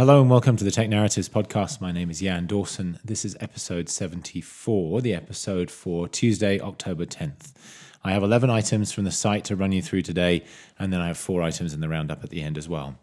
Hello and welcome to the Tech Narratives Podcast. My name is Jan Dawson. This is episode 74, the episode for Tuesday, October 10th. I have 11 items from the site to run you through today, and then I have 4 items in the roundup at the end as well.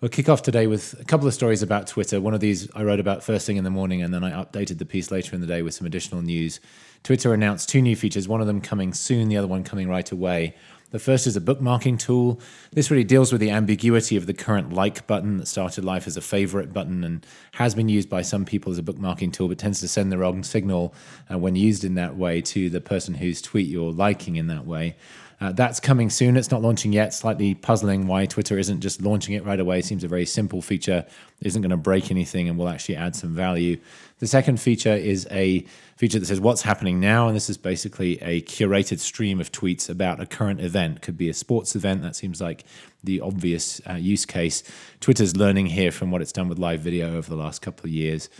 We'll kick off today with a couple of stories about Twitter. One of these I wrote about first thing in the morning, and then I updated the piece later in the day with some additional news. Twitter announced 2 new features, one of them coming soon, the other one coming right away. The first is a bookmarking tool. This really deals with the ambiguity of the current like button that started life as a favorite button and has been used by some people as a bookmarking tool, but tends to send the wrong signal when used in that way to the person whose tweet you're liking in that way. That's coming soon. It's not launching yet. Slightly puzzling why Twitter isn't just launching it right away. It seems a very simple feature. It isn't going to break anything and will actually add some value. The second feature is a feature that says what's happening now, and this is basically a curated stream of tweets about a current event. Could be a sports event. That seems like the obvious use case. Twitter's learning here from what it's done with live video over the last couple of years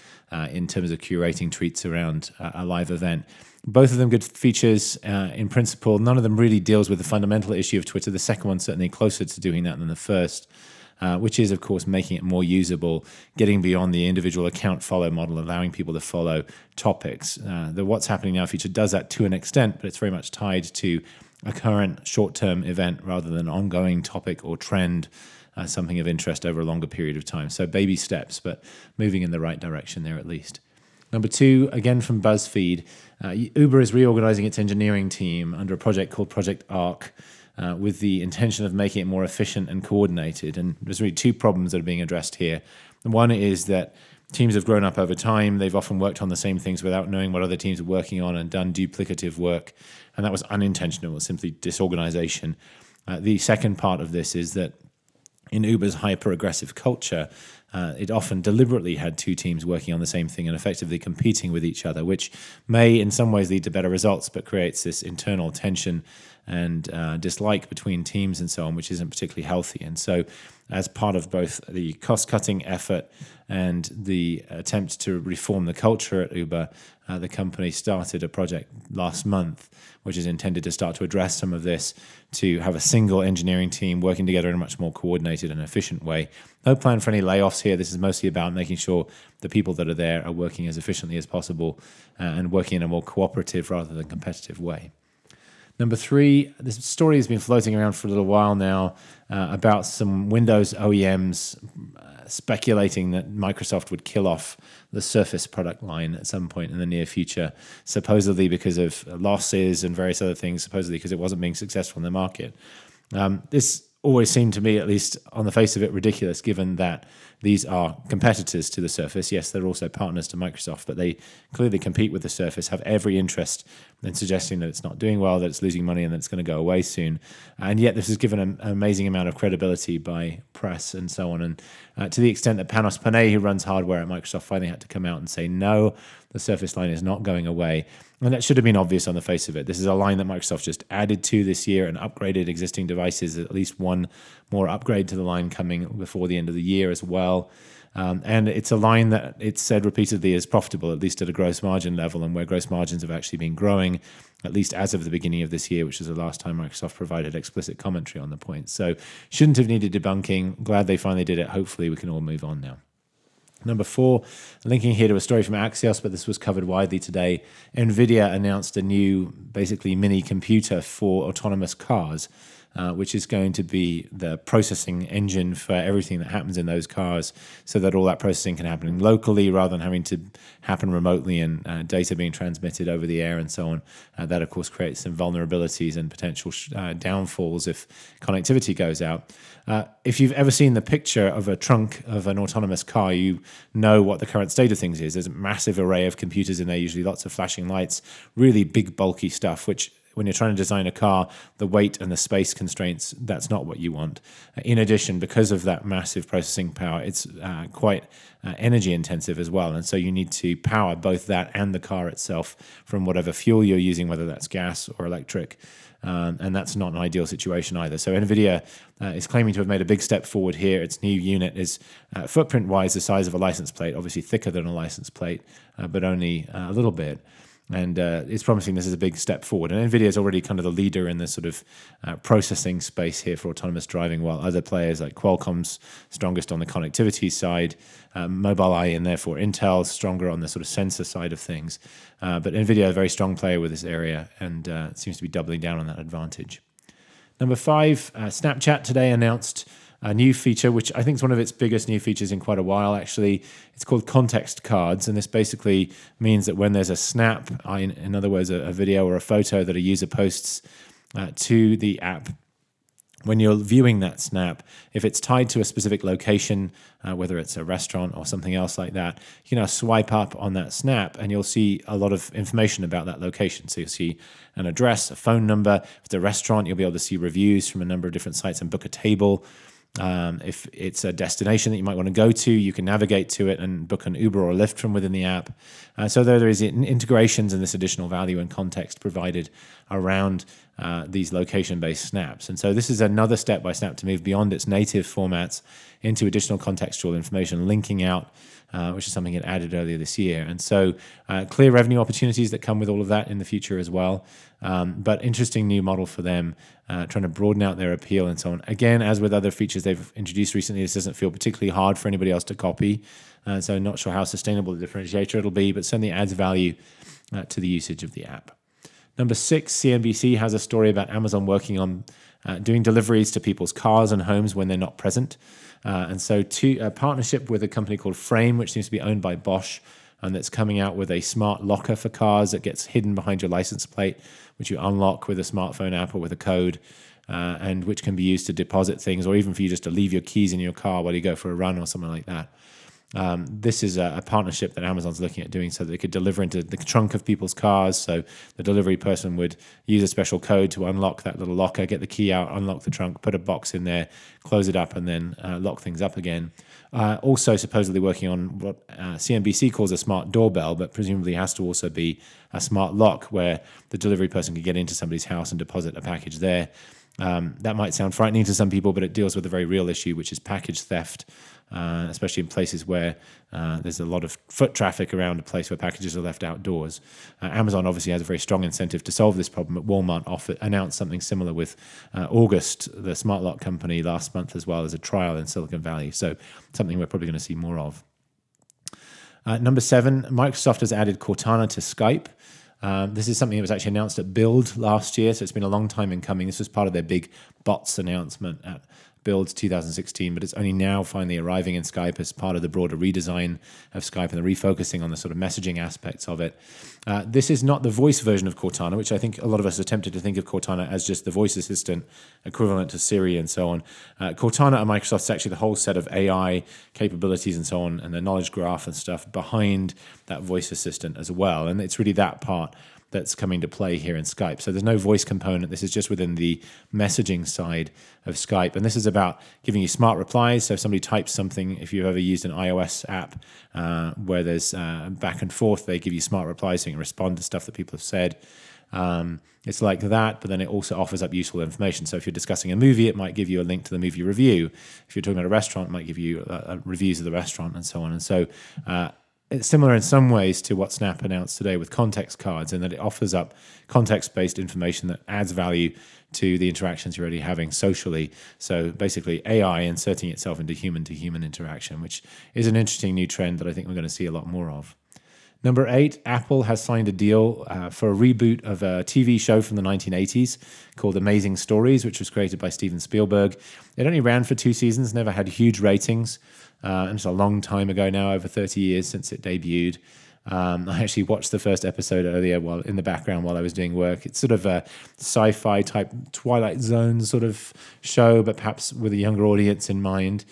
in terms of curating tweets around a live event. Both of them good features in principle. None of them really deals with the fundamental issue of Twitter. The second one certainly closer to doing that than the first, which is, of course, making it more usable, getting beyond the individual account follow model, allowing people to follow topics. The What's Happening Now feature does that to an extent, but it's very much tied to a current short-term event rather than an ongoing topic or trend, something of interest over a longer period of time. So baby steps, but moving in the right direction there at least. Number 2, again from BuzzFeed, Uber is reorganizing its engineering team under a project called Project ARC with the intention of making it more efficient and coordinated. And there's really 2 problems that are being addressed here. One is that teams have grown up over time. They've often worked on the same things without knowing what other teams are working on and done duplicative work. And that was unintentional. It was simply disorganization. The second part of this is that in Uber's hyper-aggressive culture, it often deliberately had 2 teams working on the same thing and effectively competing with each other, which may in some ways lead to better results, but creates this internal tension and dislike between teams and so on, which isn't particularly healthy. And so as part of both the cost-cutting effort and the attempt to reform the culture at Uber, the company started a project last month, which is intended to start to address some of this, to have a single engineering team working together in a much more coordinated and efficient way. No plan for any layoffs here. This is mostly about making sure the people that are there are working as efficiently as possible and working in a more cooperative rather than competitive way. Number 3, this story has been floating around for a little while now about some Windows OEMs speculating that Microsoft would kill off the Surface product line at some point in the near future, supposedly because of losses and various other things, supposedly because it wasn't being successful in the market. This always seemed to me, at least on the face of it, ridiculous, given that these are competitors to the Surface. Yes, they're also partners to Microsoft, but they clearly compete with the Surface, have every interest in suggesting that it's not doing well, that it's losing money, and that it's going to go away soon. And yet this is given an amazing amount of credibility by press and so on. And to the extent that Panos Panay, who runs hardware at Microsoft, finally had to come out and say, no, the Surface line is not going away. And that should have been obvious on the face of it. This is a line that Microsoft just added to this year and upgraded existing devices, at least one more upgrade to the line coming before the end of the year as well. And it's a line that it's said repeatedly is profitable, at least at a gross margin level, and where gross margins have actually been growing, at least as of the beginning of this year, which is the last time Microsoft provided explicit commentary on the point. So shouldn't have needed debunking. Glad they finally did it. Hopefully we can all move on now. Number 4, linking here to a story from Axios, but this was covered widely today. NVIDIA announced a new, basically, mini computer for autonomous cars, which is going to be the processing engine for everything that happens in those cars, so that all that processing can happen locally rather than having to happen remotely and data being transmitted over the air and so on. That, of course, creates some vulnerabilities and potential downfalls if connectivity goes out. If you've ever seen the picture of a trunk of an autonomous car, you know what the current state of things is. There's a massive array of computers in there, usually lots of flashing lights, really big, bulky stuff, which when you're trying to design a car, the weight and the space constraints, that's not what you want. In addition, because of that massive processing power, it's quite energy intensive as well. And so you need to power both that and the car itself from whatever fuel you're using, whether that's gas or electric. And that's not an ideal situation either. So NVIDIA is claiming to have made a big step forward here. Its new unit is footprint-wise the size of a license plate, obviously thicker than a license plate, but only a little bit. And it's promising. This is a big step forward. And NVIDIA is already kind of the leader in the sort of processing space here for autonomous driving, while other players like Qualcomm's strongest on the connectivity side, Mobileye and therefore Intel stronger on the sort of sensor side of things. But NVIDIA, a very strong player with this area, and seems to be doubling down on that advantage. Number five, Snapchat today announced a new feature, which I think is one of its biggest new features in quite a while, actually. It's called Context Cards, and this basically means that when there's a snap, in other words, a video or a photo that a user posts to the app, when you're viewing that snap, if it's tied to a specific location, whether it's a restaurant or something else like that, you can now swipe up on that snap and you'll see a lot of information about that location. So you'll see an address, a phone number. If it's a restaurant, you'll be able to see reviews from a number of different sites and book a table. If it's a destination that you might want to go to, you can navigate to it and book an Uber or Lyft from within the app. So there is integrations and this additional value and context provided around these location-based snaps. And so this is another step by Snap to move beyond its native formats into additional contextual information, linking out, which is something it added earlier this year. And so clear revenue opportunities that come with all of that in the future as well. But interesting new model for them, trying to broaden out their appeal and so on. Again, as with other features they've introduced recently, this doesn't feel particularly hard for anybody else to copy. So I'm not sure how sustainable the differentiator it'll be, but certainly adds value to the usage of the app. Number six, CNBC has a story about Amazon working on doing deliveries to people's cars and homes when they're not present. And so a partnership with a company called Phrame, which seems to be owned by Bosch, and that's coming out with a smart locker for cars that gets hidden behind your license plate, which you unlock with a smartphone app or with a code, and which can be used to deposit things or even for you just to leave your keys in your car while you go for a run or something like that. This is a partnership that Amazon's looking at doing so that they could deliver into the trunk of people's cars. So the delivery person would use a special code to unlock that little locker, get the key out, unlock the trunk, put a box in there, close it up, and then lock things up again. Also supposedly working on what CNBC calls a smart doorbell, but presumably has to also be a smart lock where the delivery person could get into somebody's house and deposit a package there. That might sound frightening to some people, but it deals with a very real issue, which is package theft, especially in places where there's a lot of foot traffic around a place where packages are left outdoors. Amazon obviously has a very strong incentive to solve this problem, but Walmart announced something similar with August, the smart lock company, last month as well as a trial in Silicon Valley. So something we're probably going to see more of. Number seven, Microsoft has added Cortana to Skype. This is something that was actually announced at Build last year, so it's been a long time in coming. This was part of their big bots announcement at Build 2016, but it's only now finally arriving in Skype as part of the broader redesign of Skype and the refocusing on the sort of messaging aspects of it. This is not the voice version of Cortana, which I think a lot of us are tempted to think of Cortana as just the voice assistant equivalent to Siri and so on. Cortana at Microsoft is actually the whole set of AI capabilities and so on, and the knowledge graph and stuff behind that voice assistant as well. And it's really that part that's coming to play here in Skype. So there's no voice component. This is just within the messaging side of Skype. And this is about giving you smart replies. So if somebody types something, if you've ever used an iOS app where there's back and forth, they give you smart replies so you can respond to stuff that people have said. It's like that, but then it also offers up useful information. So if you're discussing a movie, it might give you a link to the movie review. If you're talking about a restaurant, it might give you reviews of the restaurant and so on. And so it's similar in some ways to what Snap announced today with Context Cards, in that it offers up context-based information that adds value to the interactions you're already having socially. So basically AI inserting itself into human-to-human interaction, which is an interesting new trend that I think we're going to see a lot more of. Number eight, Apple has signed a deal for a reboot of a TV show from the 1980s called Amazing Stories, which was created by Steven Spielberg. It only ran for two seasons, never had huge ratings. And it's a long time ago now, over 30 years since it debuted. I actually watched the first episode earlier while in the background while I was doing work. It's sort of a sci-fi type Twilight Zone sort of show, but perhaps with a younger audience in mind.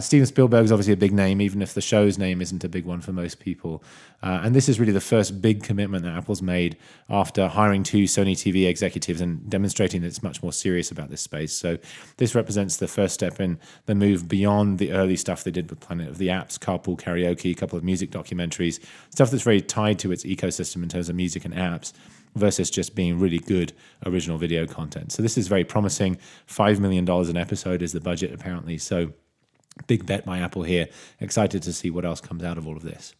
Steven Spielberg is obviously a big name, even if the show's name isn't a big one for most people. And this is really the first big commitment that Apple's made after hiring two Sony TV executives and demonstrating that it's much more serious about this space. So this represents the first step in the move beyond the early stuff they did with Planet of the Apps, Carpool Karaoke, a couple of music documentaries, stuff that's very tied to its ecosystem in terms of music and apps, versus just being really good original video content. So this is very promising. $5 million an episode is the budget, apparently. So big bet by Apple here. Excited to see what else comes out of all of this.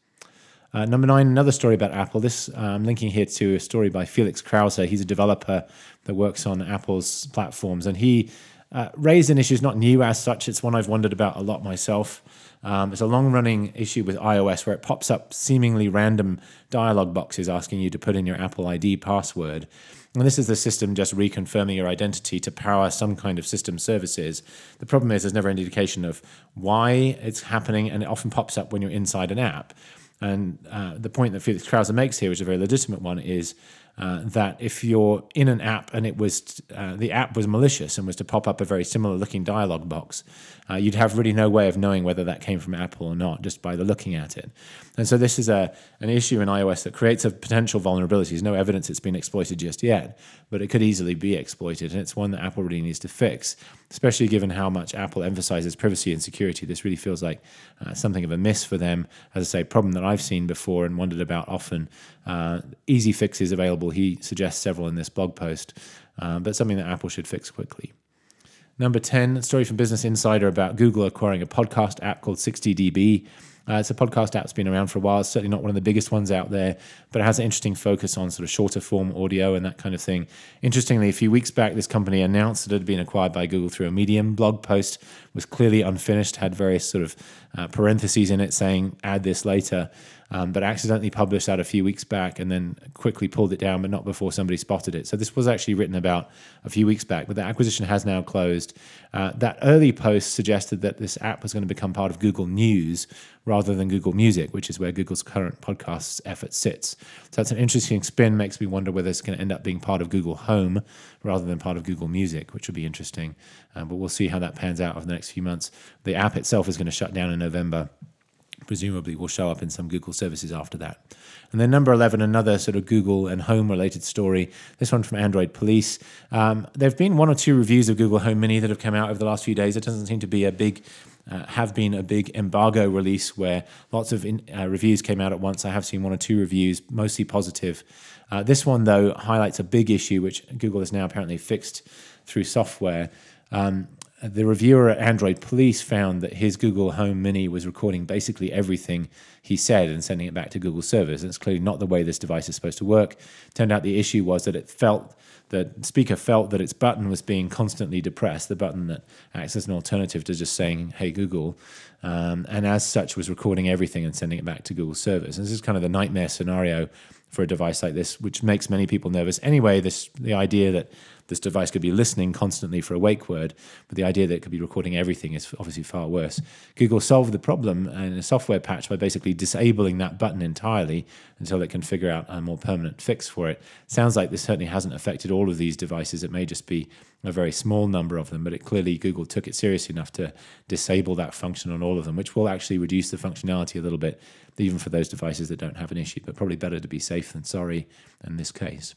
Number 9, another story about Apple. This I'm linking here to a story by Felix Krauser. He's a developer that works on Apple's platforms, and he raised an issue. It's not new as such. It's one I've wondered about a lot myself. It's a long-running issue with iOS where it pops up seemingly random dialog boxes asking you to put in your Apple ID password. And this is the system just reconfirming your identity to power some kind of system services. The problem is there's never an indication of why it's happening, and it often pops up when you're inside an app. And the point that Felix Krauser makes here, which is a very legitimate one, is that if you're in an app and it was the app was malicious and was to pop up a very similar-looking dialog box, you'd have really no way of knowing whether that came from Apple or not just by the looking at it. And so this is an issue in iOS that creates a potential vulnerability. There's no evidence it's been exploited just yet, but it could easily be exploited, and it's one that Apple really needs to fix, especially given how much Apple emphasizes privacy and security. This really feels like something of a miss for them. As I say, problem that I've seen before and wondered about often. Easy fixes available. He suggests several in this blog post, but something that Apple should fix quickly. Number 10, a story from Business Insider about Google acquiring a podcast app called 60dB. It's a podcast app that's been around for a while. It's certainly not one of the biggest ones out there, but it has an interesting focus on sort of shorter form audio and that kind of thing. Interestingly, a few weeks back, this company announced that it had been acquired by Google through a Medium blog post. Was clearly unfinished, had various sort of parentheses in it saying, add this later, but accidentally published that a few weeks back and then quickly pulled it down, but not before somebody spotted it. So this was actually written about a few weeks back, but the acquisition has now closed. That early post suggested that this app was going to become part of Google News rather than Google Music, which is where Google's current podcasts effort sits. So that's an interesting spin, makes me wonder whether it's going to end up being part of Google Home rather than part of Google Music, which would be interesting. But we'll see how that pans out over the next few months. The app itself is going to shut down in November. Presumably will show up in some Google services after that. And then number 11, another sort of Google and home related story, this one from Android Police. There have been one or two reviews of Google Home Mini that have come out over the last few days. It doesn't seem to be a big have been a big embargo release where lots of reviews came out at once. I have seen one or two reviews, mostly positive. This one, though, highlights a big issue, which Google has now apparently fixed through software. The reviewer at Android Police found that his Google Home Mini was recording basically everything he said and sending it back to Google servers. That's clearly not the way this device is supposed to work. Turned out the issue was that the speaker felt that its button was being constantly depressed, the button that acts as an alternative to just saying, hey, Google, and as such was recording everything and sending it back to Google servers. And this is kind of the nightmare scenario for a device like this, which makes many people nervous. Anyway, the idea that this device could be listening constantly for a wake word, but the idea that it could be recording everything is obviously far worse. Google solved the problem in a software patch by basically disabling that button entirely until it can figure out a more permanent fix for it. Sounds like this certainly hasn't affected all of these devices. It may just be a very small number of them, but it clearly Google took it seriously enough to disable that function on all of them, which will actually reduce the functionality a little bit, even for those devices that don't have an issue, but probably better to be safe than sorry in this case.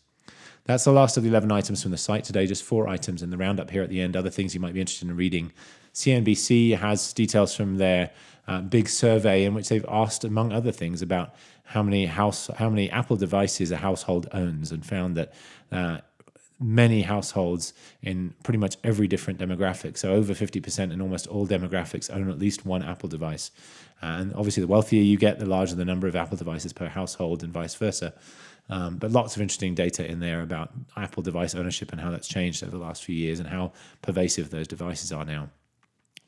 That's the last of the 11 items from the site today, just 4 items in the roundup here at the end, other things you might be interested in reading. CNBC has details from their big survey in which they've asked, among other things, about how many Apple devices a household owns, and found that many households in pretty much every different demographic, so over 50% in almost all demographics, own at least one Apple device. And obviously the wealthier you get, the larger the number of Apple devices per household and vice versa. But lots of interesting data in there about Apple device ownership and how that's changed over the last few years and how pervasive those devices are now.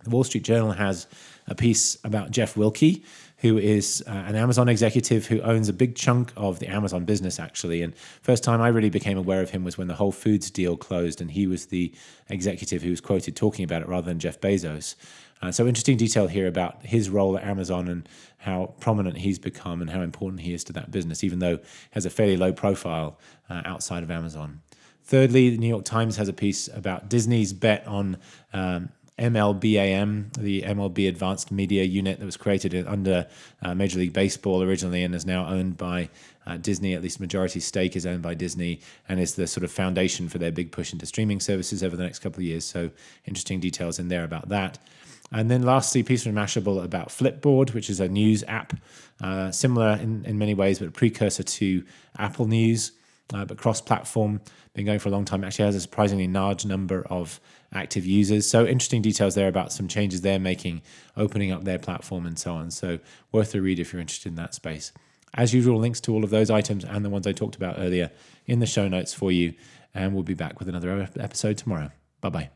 The Wall Street Journal has a piece about Jeff Wilke, who is an Amazon executive who owns a big chunk of the Amazon business, actually. And first time I really became aware of him was when the Whole Foods deal closed, and he was the executive who was quoted talking about it rather than Jeff Bezos. So interesting detail here about his role at Amazon and how prominent he's become and how important he is to that business, even though he has a fairly low profile outside of Amazon. Thirdly, the New York Times has a piece about Disney's bet on MLBAM, the MLB Advanced Media Unit that was created under Major League Baseball originally and is now owned by Disney, at least majority stake is owned by Disney, and is the sort of foundation for their big push into streaming services over the next couple of years. So interesting details in there about that. And then lastly, a piece from Mashable about Flipboard, which is a news app, similar in many ways, but a precursor to Apple News, but cross-platform, been going for a long time, actually has a surprisingly large number of active users. So interesting details there about some changes they're making, opening up their platform and so on. So worth a read if you're interested in that space. As usual, links to all of those items and the ones I talked about earlier in the show notes for you. And we'll be back with another episode tomorrow. Bye-bye.